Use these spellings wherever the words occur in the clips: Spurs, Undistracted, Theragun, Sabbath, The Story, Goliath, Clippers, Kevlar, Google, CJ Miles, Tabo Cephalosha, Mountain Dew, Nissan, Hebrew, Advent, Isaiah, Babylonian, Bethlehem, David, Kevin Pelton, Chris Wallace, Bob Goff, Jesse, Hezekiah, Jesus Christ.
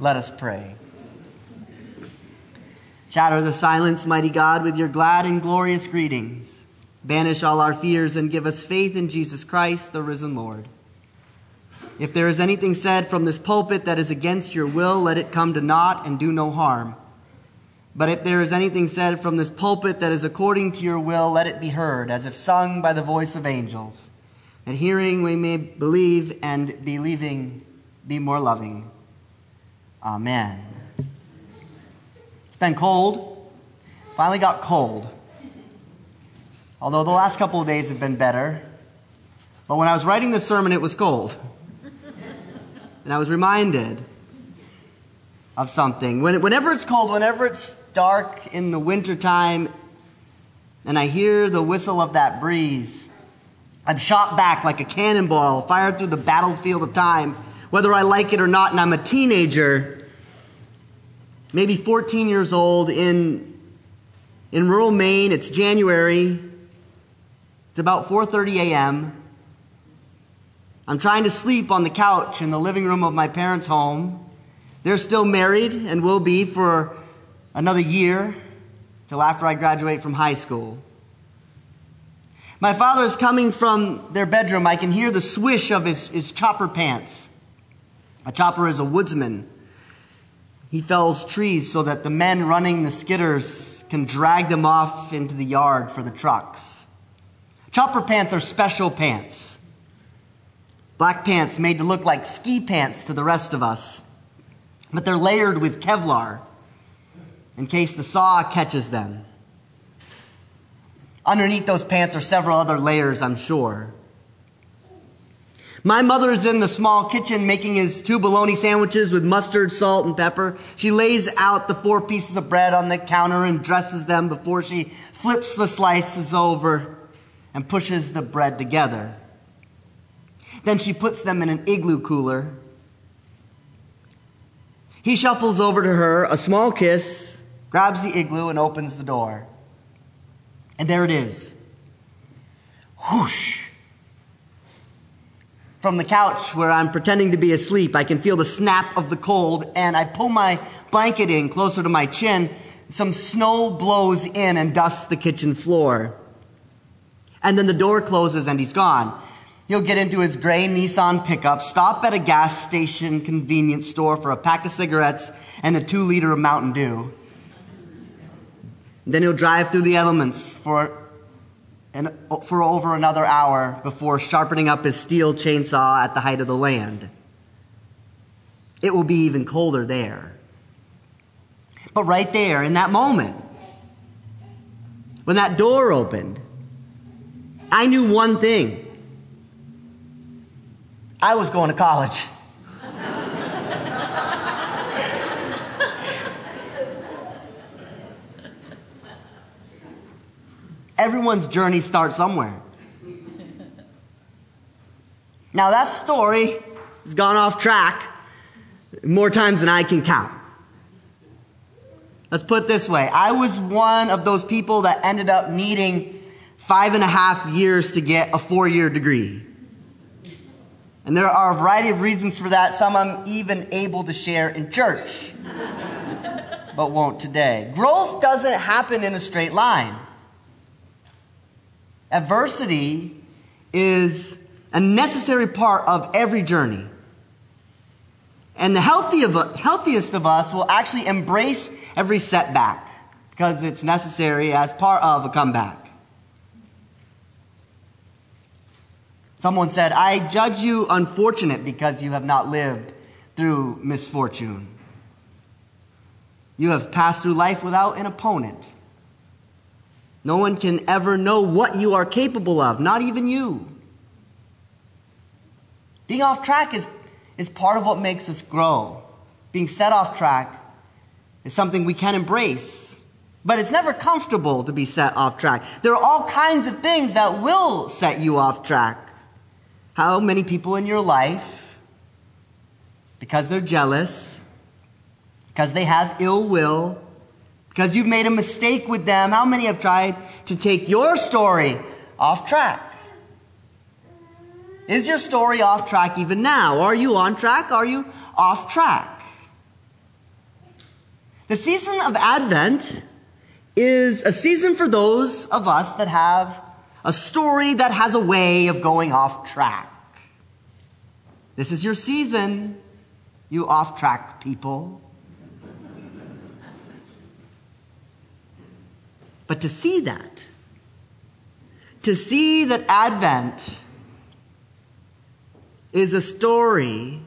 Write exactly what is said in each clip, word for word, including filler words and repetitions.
Let us pray. Shatter the silence, mighty God, with your glad and glorious greetings. Banish all our fears and give us faith in Jesus Christ, the risen Lord. If there is anything said from this pulpit that is against your will, let it come to naught and do no harm. But if there is anything said from this pulpit that is according to your will, let it be heard, as if sung by the voice of angels. That hearing we may believe, and believing be more loving. Amen. It's been cold. Finally got cold. Although the last couple of days have been better. But when I was writing this sermon, it was cold. And I was reminded of something. When, whenever it's cold, whenever it's dark in the wintertime, and I hear the whistle of that breeze, I'm shot back like a cannonball, fired through the battlefield of time, whether I like it or not, and I'm a teenager, maybe fourteen years old, in, in rural Maine. It's January, it's about four thirty a.m., I'm trying to sleep on the couch in the living room of my parents' home. They're still married and will be for another year, till after I graduate from high school. My father is coming from their bedroom. I can hear the swish of his, his chopper pants. A chopper is a woodsman. He fells trees so that the men running the skidders can drag them off into the yard for the trucks. Chopper pants are special pants. Black pants made to look like ski pants to the rest of us. But they're layered with Kevlar in case the saw catches them. Underneath those pants are several other layers, I'm sure. My mother is in the small kitchen making his two bologna sandwiches with mustard, salt, and pepper. She lays out the four pieces of bread on the counter and dresses them before she flips the slices over and pushes the bread together. Then she puts them in an igloo cooler. He shuffles over to her, a small kiss, grabs the igloo, and opens the door. And there it is. Whoosh! From the couch where I'm pretending to be asleep, I can feel the snap of the cold, and I pull my blanket in closer to my chin. Some snow blows in and dusts the kitchen floor. And then the door closes and he's gone. He'll get into his gray Nissan pickup, stop at a gas station convenience store for a pack of cigarettes and a two-liter of Mountain Dew. Then he'll drive through the elements for an, for over another hour before sharpening up his steel chainsaw at the height of the land. It will be even colder there. But right there, in that moment, when that door opened, I knew one thing. I was going to college. Everyone's journey starts somewhere. Now that story has gone off track more times than I can count. Let's put it this way. I was one of those people that ended up needing five and a half years to get a four-year degree. And there are a variety of reasons for that. Some I'm even able to share in church, but won't today. Growth doesn't happen in a straight line. Adversity is a necessary part of every journey. And the healthy of, healthiest of us will actually embrace every setback because it's necessary as part of a comeback. Someone said, "I judge you unfortunate because you have not lived through misfortune. You have passed through life without an opponent. No one can ever know what you are capable of, not even you." Being off track is, is part of what makes us grow. Being set off track is something we can embrace, but it's never comfortable to be set off track. There are all kinds of things that will set you off track. How many people in your life, because they're jealous, because they have ill will, because you've made a mistake with them, how many have tried to take your story off track? Is your story off track even now? Are you on track? Are you off track? The season of Advent is a season for those of us that have a story that has a way of going off track. This is your season, you off-track people. But to see that, to see that Advent is a story,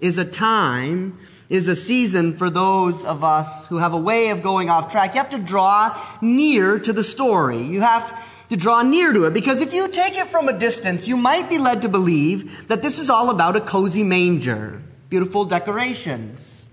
is a time, is a season for those of us who have a way of going off track, you have to draw near to the story. You have to draw near to it, because if you take it from a distance, you might be led to believe that this is all about a cozy manger, beautiful decorations.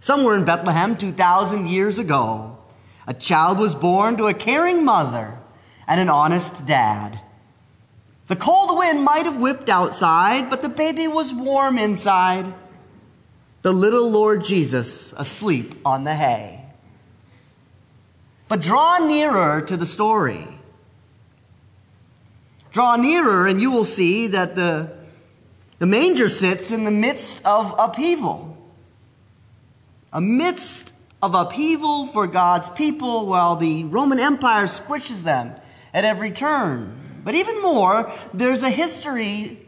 Somewhere in Bethlehem two thousand years ago, a child was born to a caring mother and an honest dad. The cold wind might have whipped outside, but the baby was warm inside. The little Lord Jesus asleep on the hay. But draw nearer to the story. Draw nearer and you will see that the, the manger sits in the midst of upheaval. Amidst of upheaval for God's people while the Roman Empire squishes them at every turn. But even more, there's a history,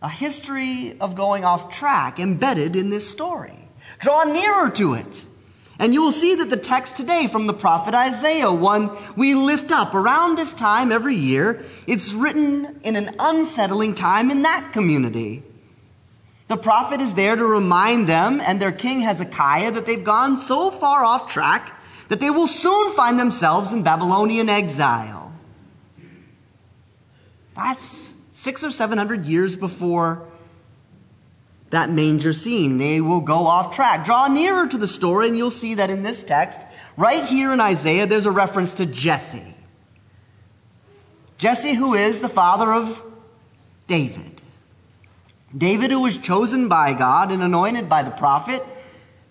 a history of going off track embedded in this story. Draw nearer to it, and you will see that the text today from the prophet Isaiah, one we lift up around this time every year, it's written in an unsettling time in that community. The prophet is there to remind them and their king Hezekiah that they've gone so far off track that they will soon find themselves in Babylonian exile. That's six or seven hundred years before that manger scene. They will go off track. Draw nearer to the story, and you'll see that in this text, right here in Isaiah, there's a reference to Jesse. Jesse, who is the father of David. David, who was chosen by God and anointed by the prophet.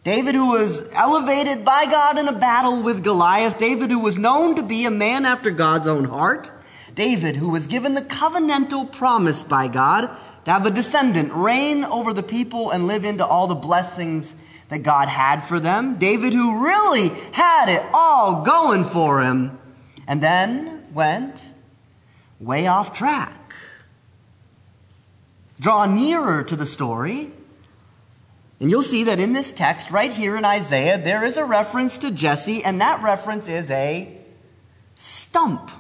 David, who was elevated by God in a battle with Goliath. David, who was known to be a man after God's own heart. David, who was given the covenantal promise by God to have a descendant reign over the people and live into all the blessings that God had for them. David, who really had it all going for him, and then went way off track. Draw nearer to the story, and you'll see that in this text right here in Isaiah, there is a reference to Jesse, and that reference is a stump,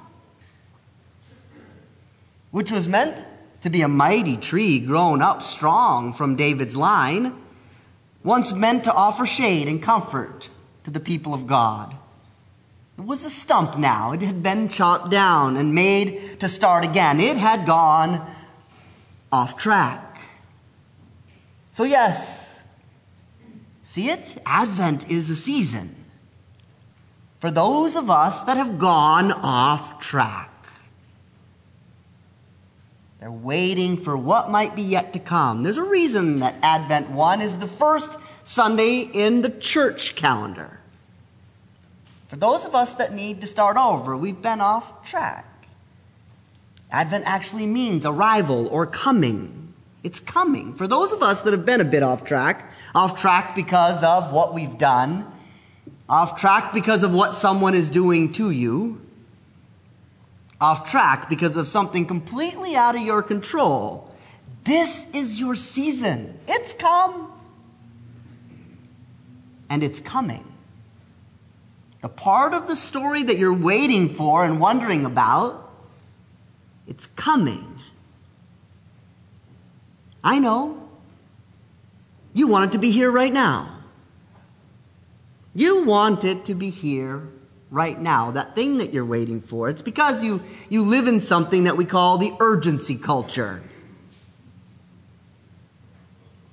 which was meant to be a mighty tree grown up strong from David's line, once meant to offer shade and comfort to the people of God. It was a stump now. It had been chopped down and made to start again. It had gone off track. So yes, see it? Advent is a season for those of us that have gone off track. They're waiting for what might be yet to come. There's a reason that Advent first is the first Sunday in the church calendar. For those of us that need to start over, we've been off track. Advent actually means arrival or coming. It's coming. For those of us that have been a bit off track, off track because of what we've done, off track because of what someone is doing to you, off track because of something completely out of your control. This is your season. It's come. And it's coming. The part of the story that you're waiting for and wondering about, it's coming. I know. You want it to be here right now. You want it to be here right now, that thing that you're waiting for. It's because you, you live in something that we call the urgency culture.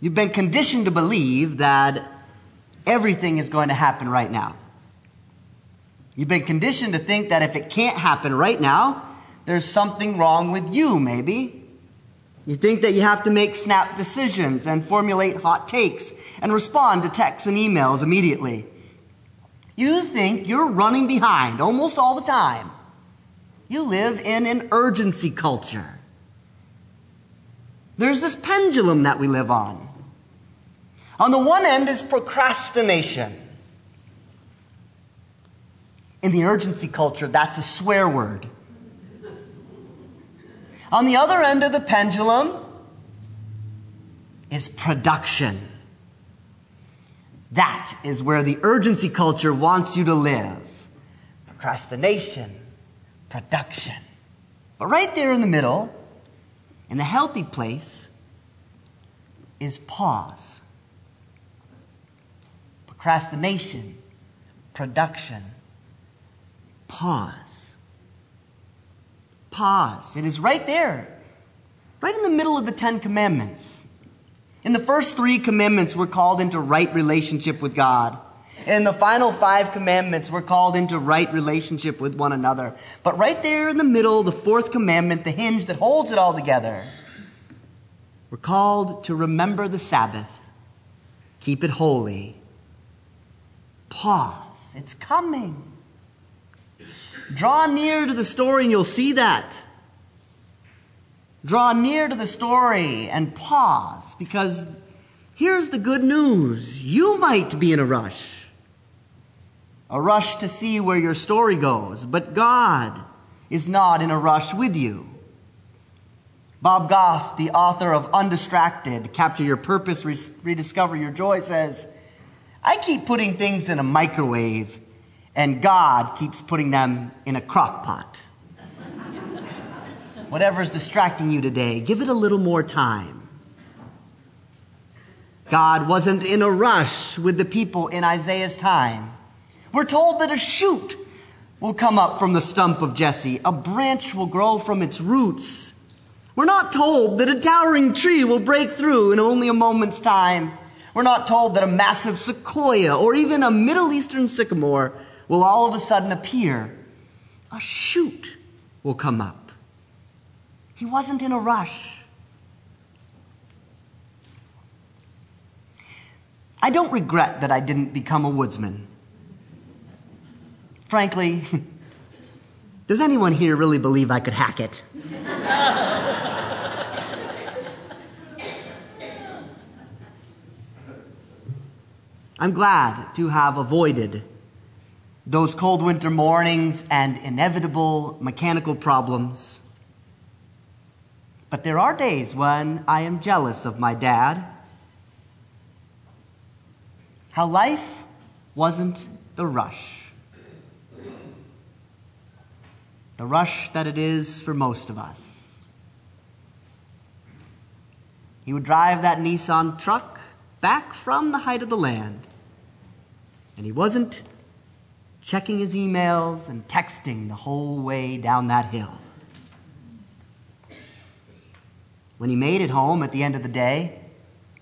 You've been conditioned to believe that everything is going to happen right now. You've been conditioned to think that if it can't happen right now, there's something wrong with you, maybe. You think that you have to make snap decisions and formulate hot takes and respond to texts and emails immediately. You think you're running behind almost all the time. You live in an urgency culture. There's this pendulum that we live on. On the one end is procrastination. In the urgency culture, that's a swear word. On the other end of the pendulum is production. That is where the urgency culture wants you to live. Procrastination, production. But right there in the middle, in the healthy place, is pause. Procrastination, production, pause. Pause. It is right there, right in the middle of the Ten Commandments. In the first three commandments, we're called into right relationship with God. In the final five commandments, we're called into right relationship with one another. But right there in the middle, the fourth commandment, the hinge that holds it all together, we're called to remember the Sabbath, keep it holy. Pause. It's coming. Draw near to the story and you'll see that. Draw near to the story and pause, because here's the good news. You might be in a rush. A rush to see where your story goes, but God is not in a rush with you. Bob Goff, the author of Undistracted, Capture Your Purpose, Rediscover Your Joy, says, I keep putting things in a microwave, and God keeps putting them in a crock pot. Whatever's distracting you today, give it a little more time. God wasn't in a rush with the people in Isaiah's time. We're told that a shoot will come up from the stump of Jesse. A branch will grow from its roots. We're not told that a towering tree will break through in only a moment's time. We're not told that a massive sequoia or even a Middle Eastern sycamore will all of a sudden appear. A shoot will come up. He wasn't in a rush. I don't regret that I didn't become a woodsman. Frankly, does anyone here really believe I could hack it? I'm glad to have avoided those cold winter mornings and inevitable mechanical problems. But there are days when I am jealous of my dad. How life wasn't the rush. The rush that it is for most of us. He would drive that Nissan truck back from the height of the land. And he wasn't checking his emails and texting the whole way down that hill. When he made it home at the end of the day,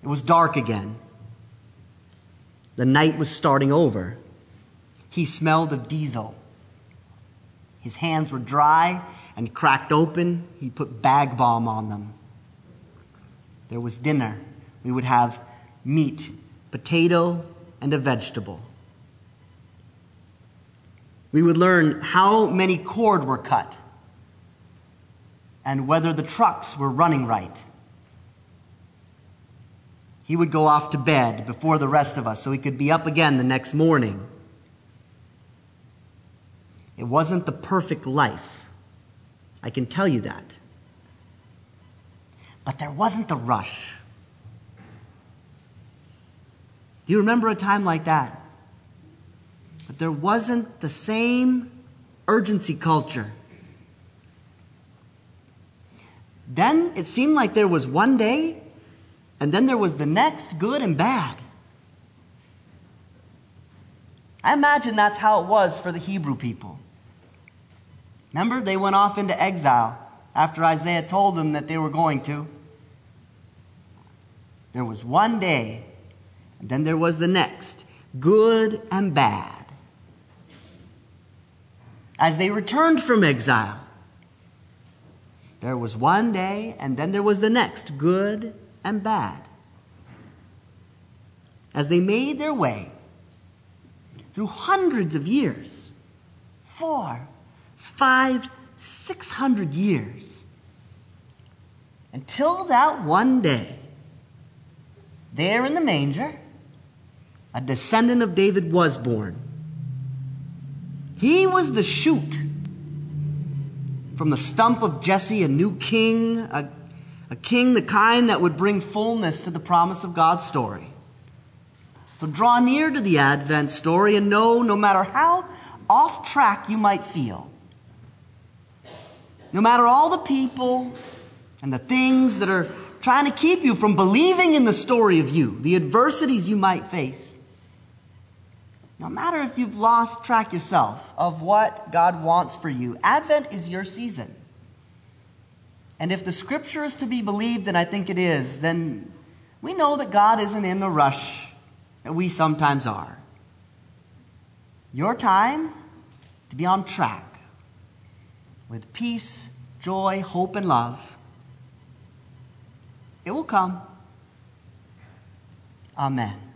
it was dark again. The night was starting over. He smelled of diesel. His hands were dry and cracked open. He put bag balm on them. There was dinner. We would have meat, potato, and a vegetable. We would learn how many cord were cut and whether the trucks were running right. He would go off to bed before the rest of us so he could be up again the next morning. It wasn't the perfect life. I can tell you that. But there wasn't the rush. Do you remember a time like that? But there wasn't the same urgency culture. Then it seemed like there was one day, and then there was the next, good and bad. I imagine that's how it was for the Hebrew people. Remember, they went off into exile after Isaiah told them that they were going to. There was one day, and then there was the next, good and bad. As they returned from exile, there was one day, and then there was the next, good and bad. As they made their way through hundreds of years, four, five, six hundred years, until that one day, there in the manger, a descendant of David was born. He was the shoot from the stump of Jesse, a new king, a, a king, the kind that would bring fullness to the promise of God's story. So draw near to the Advent story and know, no matter how off track you might feel, no matter all the people and the things that are trying to keep you from believing in the story of you, the adversities you might face, no matter if you've lost track yourself of what God wants for you, Advent is your season. And if the scripture is to be believed, and I think it is, then we know that God isn't in the rush that we sometimes are. Your time to be on track with peace, joy, hope, and love, it will come. Amen.